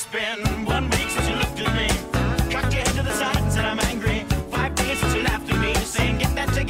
spin.